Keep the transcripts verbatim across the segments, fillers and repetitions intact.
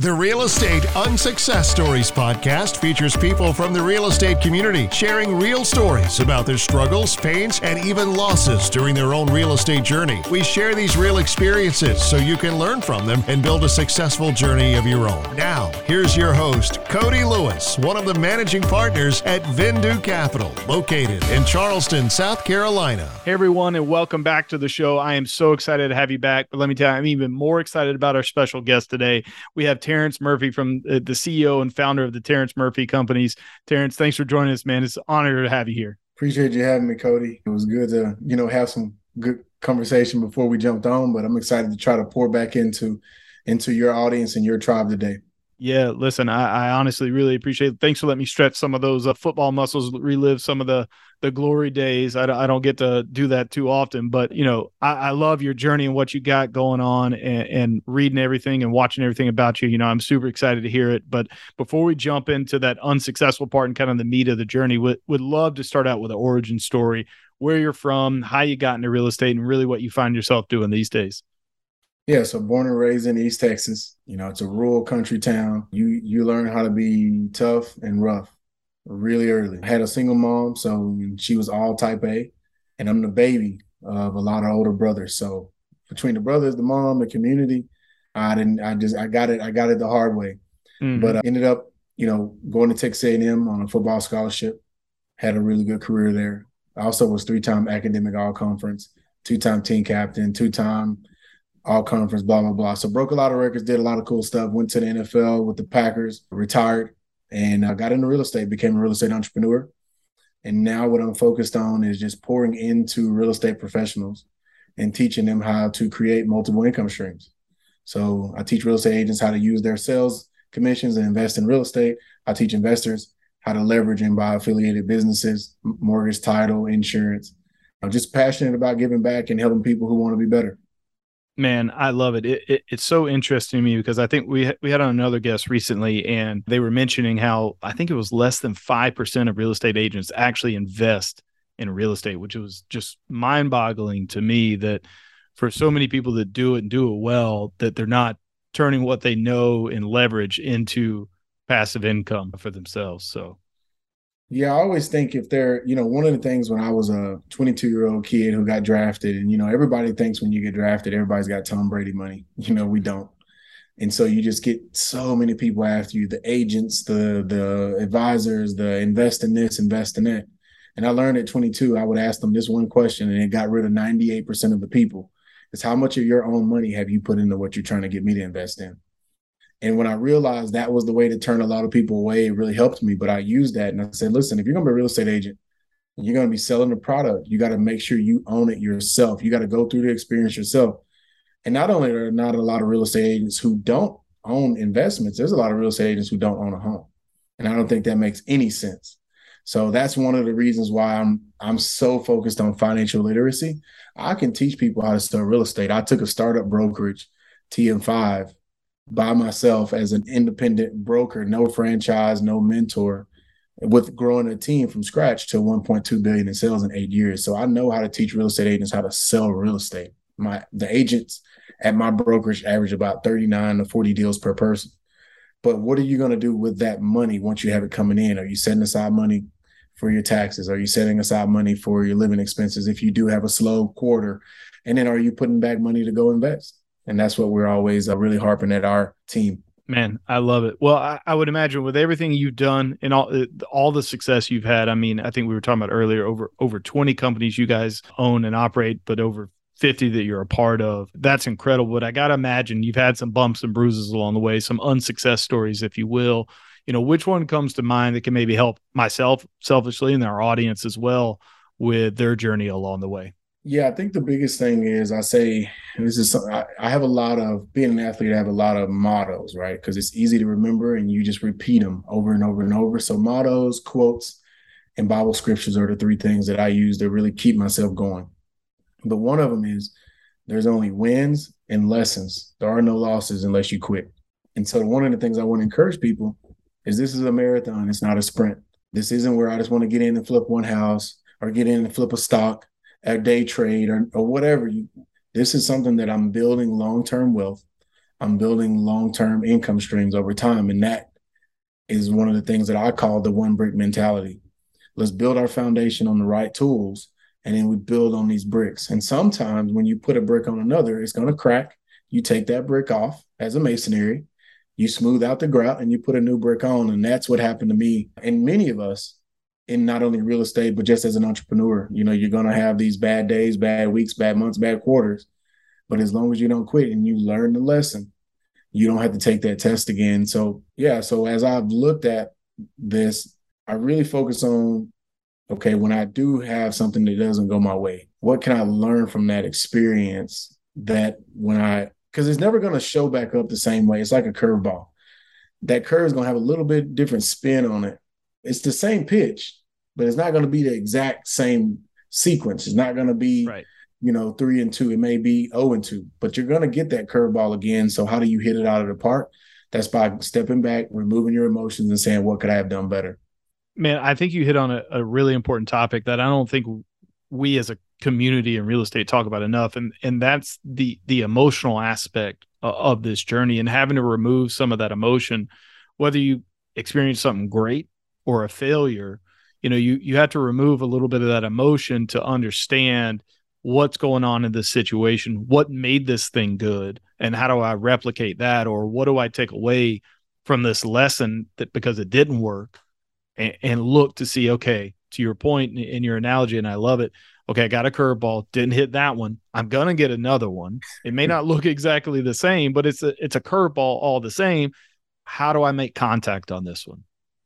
The Real Estate Unsuccess Stories podcast features people from the real estate community sharing real stories about their struggles, pains, and even losses during their own real estate journey. We share these real experiences so you can learn from them and build a successful journey of your own. Now, here's your host, Cody Lewis, one of the managing partners at Vindu Capital, located in Charleston, South Carolina. Hey, everyone, and welcome back to the show. I am so excited to have you back, but let me tell you, I'm even more excited about our special guest today. We have Terrence Murphy, from uh, the C E O and founder of the Terrence Murphy Companies. Terrence, thanks for joining us, man. It's an honor to have you here. Appreciate you having me, Cody. It was good to, you know, have some good conversation before we jumped on, but I'm excited to try to pour back into, into your audience and your tribe today. Yeah, listen, I, I honestly really appreciate it. Thanks for letting me stretch some of those uh, football muscles, relive some of the the glory days. I, I don't get to do that too often, but you know, I, I love your journey and what you got going on, and, and reading everything and watching everything about you. You know, I'm super excited to hear it. But before we jump into that unsuccessful part and kind of the meat of the journey, would would love to start out with an origin story, where you're from, how you got into real estate, and really what you find yourself doing these days. Yeah, so born and raised in East Texas. You know, it's a rural country town. You you learn how to be tough and rough really early. I had a single mom, so she was all type A, and I'm the baby of a lot of older brothers. So between the brothers, the mom, the community, I didn't. I just I got it. I got it the hard way. Mm-hmm. But I ended up, you know, going to Texas A and M on a football scholarship. Had a really good career there. I also was three-time academic all-conference, two-time team captain, two-time all conference, blah, blah, blah. So broke a lot of records, did a lot of cool stuff, went to the N F L with the Packers, retired, and I got into real estate, became a real estate entrepreneur. And now what I'm focused on is just pouring into real estate professionals and teaching them how to create multiple income streams. So I teach real estate agents how to use their sales commissions and invest in real estate. I teach investors how to leverage and buy affiliated businesses, mortgage, title, insurance. I'm just passionate about giving back and helping people who want to be better. Man, I love it. It, it. It's so interesting to me because I think we we had on another guest recently, and they were mentioning how I think it was less than five percent of real estate agents actually invest in real estate, which was just mind-boggling to me that for so many people that do it and do it well, that they're not turning what they know and leverage into passive income for themselves. So, yeah, I always think if they're, you know, one of the things when I was a twenty-two-year-old kid who got drafted, and, you know, everybody thinks when you get drafted, everybody's got Tom Brady money. You know, we don't. And so you just get so many people after you, the agents, the the advisors, the invest in this, invest in that. And I learned at twenty-two, I would ask them this one question, and it got rid of ninety-eight percent of the people. It's how much of your own money have you put into what you're trying to get me to invest in? And when I realized that was the way to turn a lot of people away, it really helped me. But I used that and I said, listen, if you're going to be a real estate agent, and you're going to be selling a product, you got to make sure you own it yourself. You got to go through the experience yourself. And not only are there not a lot of real estate agents who don't own investments, there's a lot of real estate agents who don't own a home. And I don't think that makes any sense. So that's one of the reasons why I'm I'm so focused on financial literacy. I can teach people how to sell real estate. I took a startup brokerage, T M five, by myself as an independent broker, no franchise, no mentor, with growing a team from scratch to one point two billion dollars in sales in eight years. So I know how to teach real estate agents how to sell real estate. My the agents at my brokerage average about thirty-nine to forty deals per person. But what are you going to do with that money once you have it coming in? Are you setting aside money for your taxes? Are you setting aside money for your living expenses if you do have a slow quarter? And then are you putting back money to go invest? And that's what we're always uh, really harping at our team. Man, I love it. Well, I, I would imagine with everything you've done and all all the success you've had, I mean, I think we were talking about earlier, over over twenty companies you guys own and operate, but over fifty that you're a part of. That's incredible. But I got to imagine you've had some bumps and bruises along the way, some unsuccess stories, if you will. You know, which one comes to mind that can maybe help myself selfishly and our audience as well with their journey along the way? Yeah, I think the biggest thing is I say, and this is something I, I have a lot of, being an athlete, I have a lot of mottos, right? Because it's easy to remember and you just repeat them over and over and over. So mottos, quotes, and Bible scriptures are the three things that I use to really keep myself going. But one of them is there's only wins and lessons. There are no losses unless you quit. And so one of the things I want to encourage people is this is a marathon. It's not a sprint. This isn't where I just want to get in and flip one house or get in and flip a stock, a day trade or, or whatever. You, this is something that I'm building long-term wealth. I'm building long-term income streams over time. And that is one of the things that I call the one brick mentality. Let's build our foundation on the right tools, and then we build on these bricks. And sometimes when you put a brick on another, it's going to crack. You take that brick off as a masonry, you smooth out the grout, and you put a new brick on. And that's what happened to me and many of us in not only real estate, but just as an entrepreneur. You know, you're going to have these bad days, bad weeks, bad months, bad quarters. But as long as you don't quit and you learn the lesson, you don't have to take that test again. So, yeah, so as I've looked at this, I really focus on, okay, when I do have something that doesn't go my way, what can I learn from that experience that when I, because it's never going to show back up the same way. It's like a curveball. That curve is going to have a little bit different spin on it. It's the same pitch, but it's not going to be the exact same sequence. It's not going to be, right. you know, three and two. It may be oh and two, but you're going to get that curveball again. So how do you hit it out of the park? That's by stepping back, removing your emotions, and saying, what could I have done better? Man, I think you hit on a, a really important topic that I don't think we as a community in real estate talk about enough. And and that's the the emotional aspect of this journey, and having to remove some of that emotion, whether you experience something great or a failure. You know, you you have to remove a little bit of that emotion to understand what's going on in this situation, what made this thing good, and how do I replicate that, or what do I take away from this lesson that because it didn't work, and, and look to see, okay, to your point in your analogy, and I love it, okay, I got a curveball, didn't hit that one. I'm going to get another one. It may not look exactly the same, but it's a, it's a curveball all the same. How do I make contact on this one?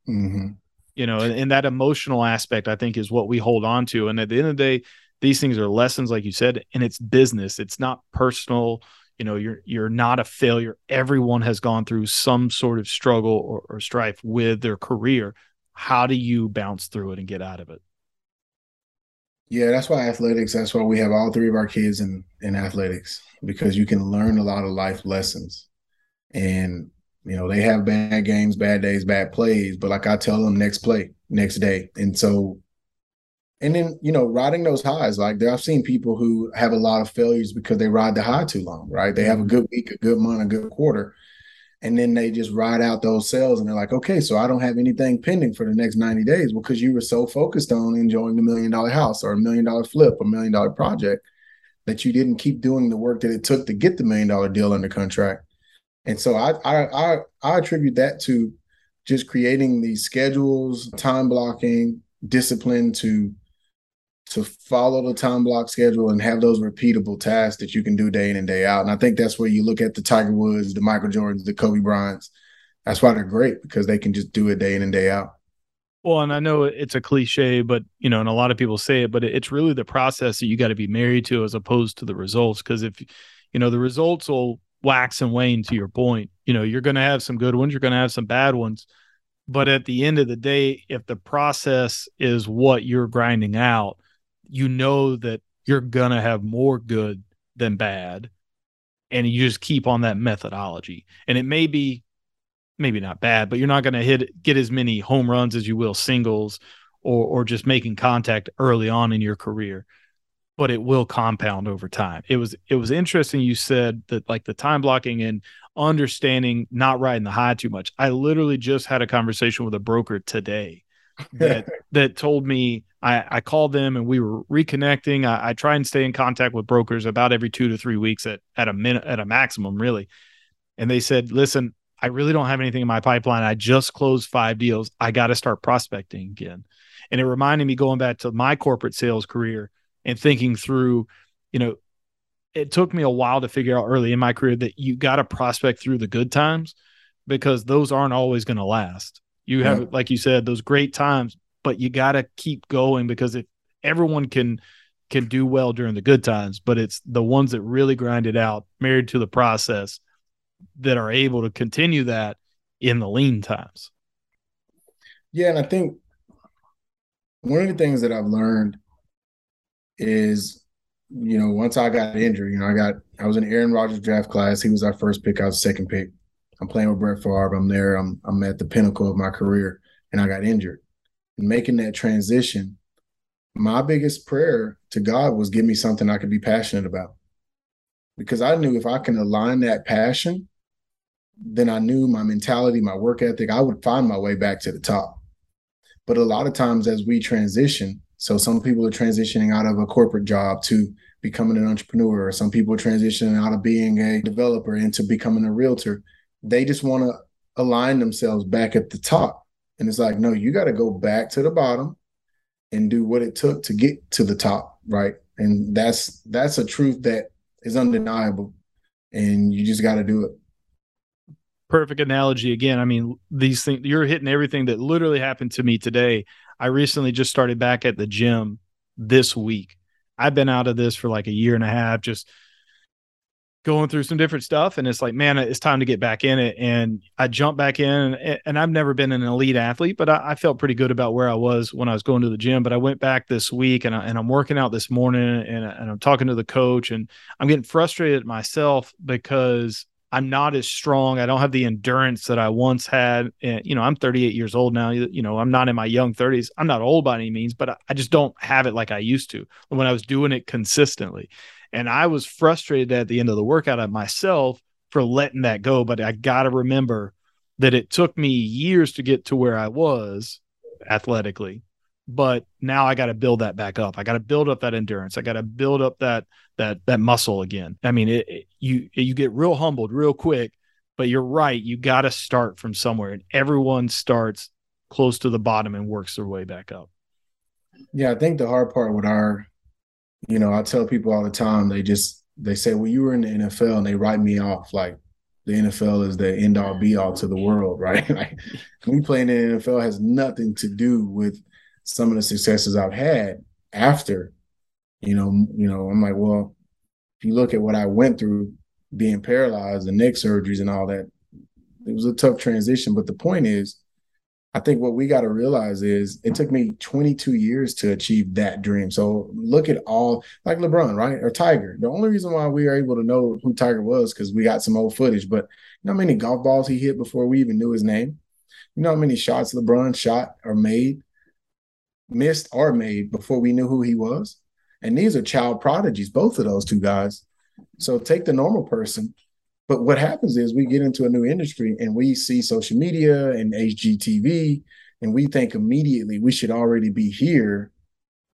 Mm-hmm. You know, and, and that emotional aspect, I think, is what we hold on to. And at the end of the day, these things are lessons, like you said, and it's business. It's not personal. You know, you're you're not a failure. Everyone has gone through some sort of struggle or, or strife with their career. How do you bounce through it and get out of it? Yeah, that's why athletics, that's why we have all three of our kids in, in athletics, because you can learn a lot of life lessons. And you know, they have bad games, bad days, bad plays, but like I tell them, next play, next day. And so, and then, you know, riding those highs, like there, I've seen people who have a lot of failures because they ride the high too long, right? They have a good week, a good month, a good quarter, and then they just ride out those sales and they're like, okay, so I don't have anything pending for the next ninety days. Well, because you were so focused on enjoying the million dollar house or a million dollar flip, a million dollar project, that you didn't keep doing the work that it took to get the million dollar deal under contract. And so I, I I I attribute that to just creating these schedules, time blocking, discipline to to follow the time block schedule and have those repeatable tasks that you can do day in and day out. And I think that's where you look at the Tiger Woods, the Michael Jordans, the Kobe Bryants. That's why they're great, because they can just do it day in and day out. Well, and I know it's a cliche, but you know, and a lot of people say it, but it's really the process that you got to be married to as opposed to the results. Because if you know the results will wax and wane, to your point. You know, you're going to have some good ones, you're going to have some bad ones. But at the end of the day, if the process is what you're grinding out, you know that you're going to have more good than bad. And you just keep on that methodology. And it may be, maybe not bad, but you're not going to hit, get as many home runs as you will singles, or, or just making contact early on in your career. But it will compound over time. It was it was interesting you said that, like the time blocking and understanding not riding the high too much. I literally just had a conversation with a broker today that that told me, I, I called them and we were reconnecting. I, I try and stay in contact with brokers about every two to three weeks at at a min, at a maximum, really. And they said, listen, I really don't have anything in my pipeline. I just closed five deals. I got to start prospecting again. And it reminded me going back to my corporate sales career. And thinking through, you know, it took me a while to figure out early in my career that you got to prospect through the good times, because those aren't always going to last. You have, yeah. like you said, those great times, but you got to keep going, because if everyone can can do well during the good times, but it's the ones that really grind it out, married to the process, that are able to continue that in the lean times. Yeah, and I think one of the things that I've learned is, you know, once I got injured, you know, I got, I was in Aaron Rodgers draft class. He was our first pick. I was second pick. I'm playing with Brett Favre. I'm there. I'm I'm at the pinnacle of my career, and I got injured. And making that transition, my biggest prayer to God was, give me something I could be passionate about. Because I knew if I can align that passion than I knew, my mentality, my work ethic, I would find my way back to the top. But a lot of times as we transition, so some people are transitioning out of a corporate job to becoming an entrepreneur, or some people are transitioning out of being a developer into becoming a realtor. They just want to align themselves back at the top. And it's like, no, you got to go back to the bottom and do what it took to get to the top, right? And that's that's a truth that is undeniable, and you just got to do it. Perfect analogy. Again, I mean, these things, you're hitting everything that literally happened to me today. I recently just started back at the gym this week. I've been out of this for like a year and a half, just going through some different stuff. And it's like, man, it's time to get back in it. And I jumped back in, and, and I've never been an elite athlete, but I, I felt pretty good about where I was when I was going to the gym. But I went back this week, and, I, and I'm working out this morning, and, and I'm talking to the coach, and I'm getting frustrated at myself because I'm not as strong. I don't have the endurance that I once had. And, you know, I'm thirty-eight years old now. You know, I'm not in my young thirties. I'm not old by any means, but I, I just don't have it like I used to when I was doing it consistently. And I was frustrated at the end of the workout at myself for letting that go. But I got to remember that it took me years to get to where I was athletically, but now I got to build that back up. I got to build up that endurance. I got to build up that, that, that muscle again. I mean, it, it, you, you get real humbled real quick, but you're right. You got to start from somewhere, and everyone starts close to the bottom and works their way back up. Yeah. I think the hard part with our, you know, I tell people all the time, they just, they say, well, you were in the N F L, and they write me off. Like, the N F L is the end all be all to the world, right? Like, me playing in the N F L has nothing to do with some of the successes I've had after, you know, you know, I'm like, well, if you look at what I went through, being paralyzed and neck surgeries and all that, it was a tough transition. But the point is, I think what we got to realize is it took me twenty-two years to achieve that dream. So look at all, like LeBron, right? Or Tiger. The only reason why we are able to know who Tiger was because we got some old footage, but you know how many golf balls he hit before we even knew his name? You know how many shots LeBron shot or made? Missed or made before we knew who he was. And these are child prodigies, both of those two guys. So take the normal person. But what happens is we get into a new industry and we see social media and H G T V, and we think immediately we should already be here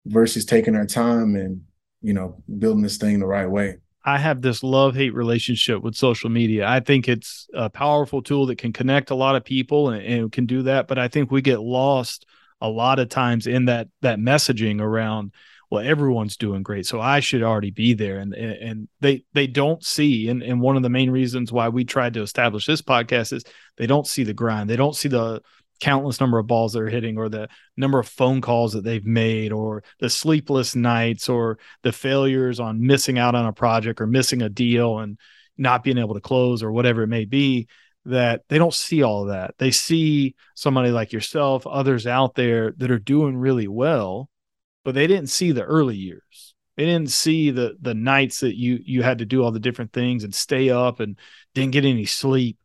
versus taking our time and, you know, building this thing the right way. I have this love-hate relationship with social media. I think it's a powerful tool that can connect a lot of people and, and can do that. But I think we get lost a lot of times in that that messaging around, well, everyone's doing great, so I should already be there. And and they they don't see, and, and one of the main reasons why we tried to establish this podcast is they don't see the grind. They don't see the countless number of balls they're hitting, or the number of phone calls that they've made, or the sleepless nights, or the failures on missing out on a project or missing a deal and not being able to close or whatever it may be. That they don't see all of that. They see somebody like yourself, others out there that are doing really well, but they didn't see the early years. They didn't see the the nights that you you had to do all the different things and stay up and didn't get any sleep.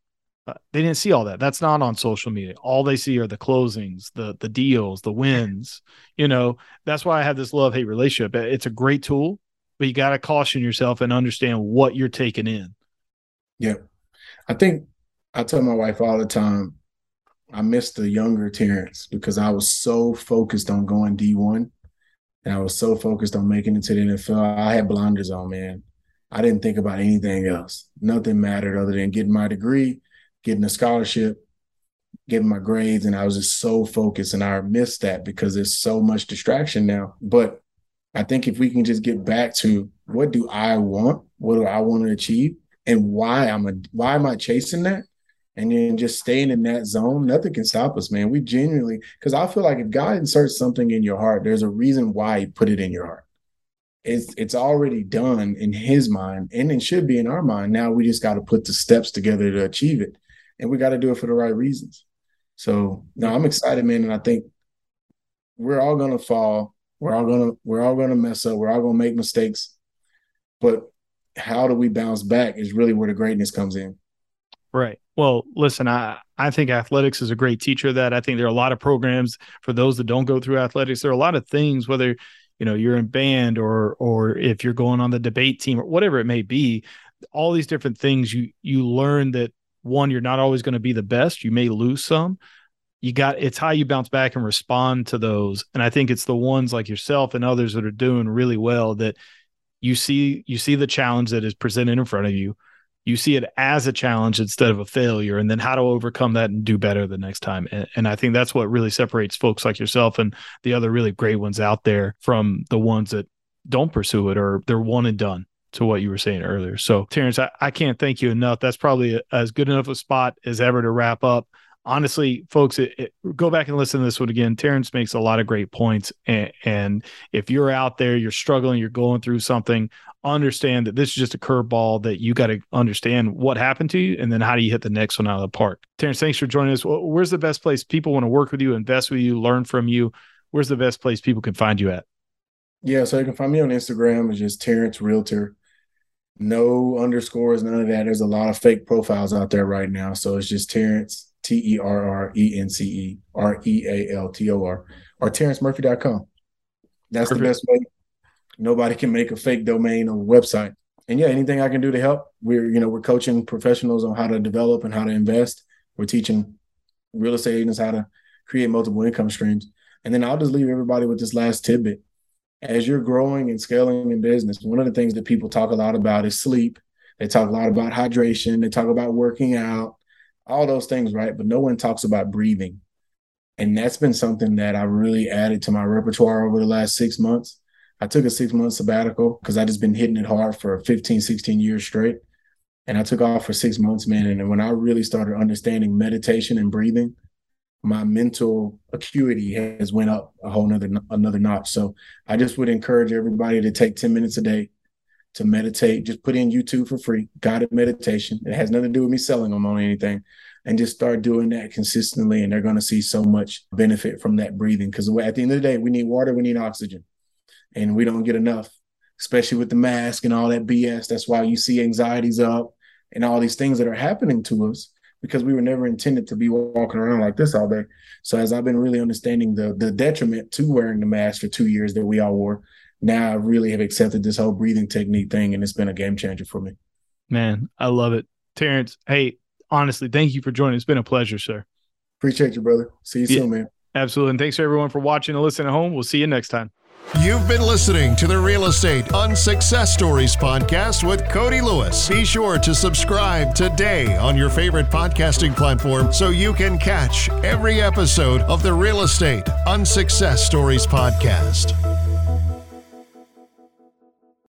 Uh, they didn't see all that. That's not on social media. All they see are the closings, the the deals, the wins. You know, that's why I have this love-hate relationship. It's a great tool, but you got to caution yourself and understand what you're taking in. Yeah. I think I tell my wife all the time, I miss the younger Terrence because I was so focused on going D one, and I was so focused on making it to the N F L. I had blinders on, man. I didn't think about anything else. Nothing mattered other than getting my degree, getting a scholarship, getting my grades, and I was just so focused, and I missed that because there's so much distraction now. But I think if we can just get back to what do I want, what do I want to achieve, and why I'm a, why am I chasing that? And then just staying in that zone, nothing can stop us, man. We genuinely, because I feel like if God inserts something in your heart, there's a reason why he put it in your heart. It's it's already done in his mind, and it should be in our mind. Now we just got to put the steps together to achieve it. And we got to do it for the right reasons. So no, I'm excited, man. And I think we're all gonna fall. We're all gonna, we're all gonna mess up. We're all gonna make mistakes. But how do we bounce back is really where the greatness comes in. Right. Well, listen, I, I think athletics is a great teacher of that. I think there are a lot of programs for those that don't go through athletics. There are a lot of things, whether, you know, you're in band or, or if you're going on the debate team or whatever it may be, all these different things you, you learn that one, you're not always going to be the best. You may lose some. You got, it's how you bounce back and respond to those. And I think it's the ones like yourself and others that are doing really well that you see, you see the challenge that is presented in front of you. You see it as a challenge instead of a failure, and then how to overcome that and do better the next time. And, and I think that's what really separates folks like yourself and the other really great ones out there from the ones that don't pursue it or they're one and done, to what you were saying earlier. So Terrence, I, I can't thank you enough. That's probably a, as good enough a spot as ever to wrap up. Honestly, folks, it, it, go back and listen to this one again. Terrence makes a lot of great points. And, and if you're out there, you're struggling, you're going through something, understand that this is just a curveball that you got to understand what happened to you and then how do you hit the next one out of the park. Terrence, thanks for joining us. Where's the best place people want to work with you, invest with you, learn from you? Where's the best place people can find you at? Yeah, so you can find me on Instagram. It's just Terrence Realtor. No underscores, none of that. There's a lot of fake profiles out there right now. So it's just Terrence, T E R R E N C E R E A L T O R, or Terrence Murphy dot com. That's Perfect. The best way. Nobody can make a fake domain on a website. And yeah, anything I can do to help. We're, you know, we're coaching professionals on how to develop and how to invest. We're teaching real estate agents how to create multiple income streams. And then I'll just leave everybody with this last tidbit. As you're growing and scaling in business, one of the things that people talk a lot about is sleep. They talk a lot about hydration. They talk about working out, all those things, right? But no one talks about breathing. And that's been something that I really added to my repertoire over the last six months. I took a six-month sabbatical because I just been hitting it hard for fifteen, sixteen years straight. And I took off for six months, man. And when I really started understanding meditation and breathing, my mental acuity has went up a whole nother, another notch. So I just would encourage everybody to take ten minutes a day to meditate. Just put in YouTube for free, guided meditation. It has nothing to do with me selling them on anything. And just start doing that consistently. And they're going to see so much benefit from that breathing. Because at the end of the day, we need water, we need oxygen. And we don't get enough, especially with the mask and all that B S. That's why you see anxieties up and all these things that are happening to us, because we were never intended to be walking around like this all day. So as I've been really understanding the the detriment to wearing the mask for two years that we all wore, now I really have accepted this whole breathing technique thing, and it's been a game changer for me. Man, I love it. Terrence, hey, honestly, thank you for joining. It's been a pleasure, sir. Appreciate you, brother. See you yeah, soon, man. Absolutely. And thanks to everyone for watching and listening at home. We'll see you next time. You've been listening to the Real Estate Unsuccess Stories podcast with Cody Lewis. Be sure to subscribe today on your favorite podcasting platform so you can catch every episode of the Real Estate Unsuccess Stories podcast.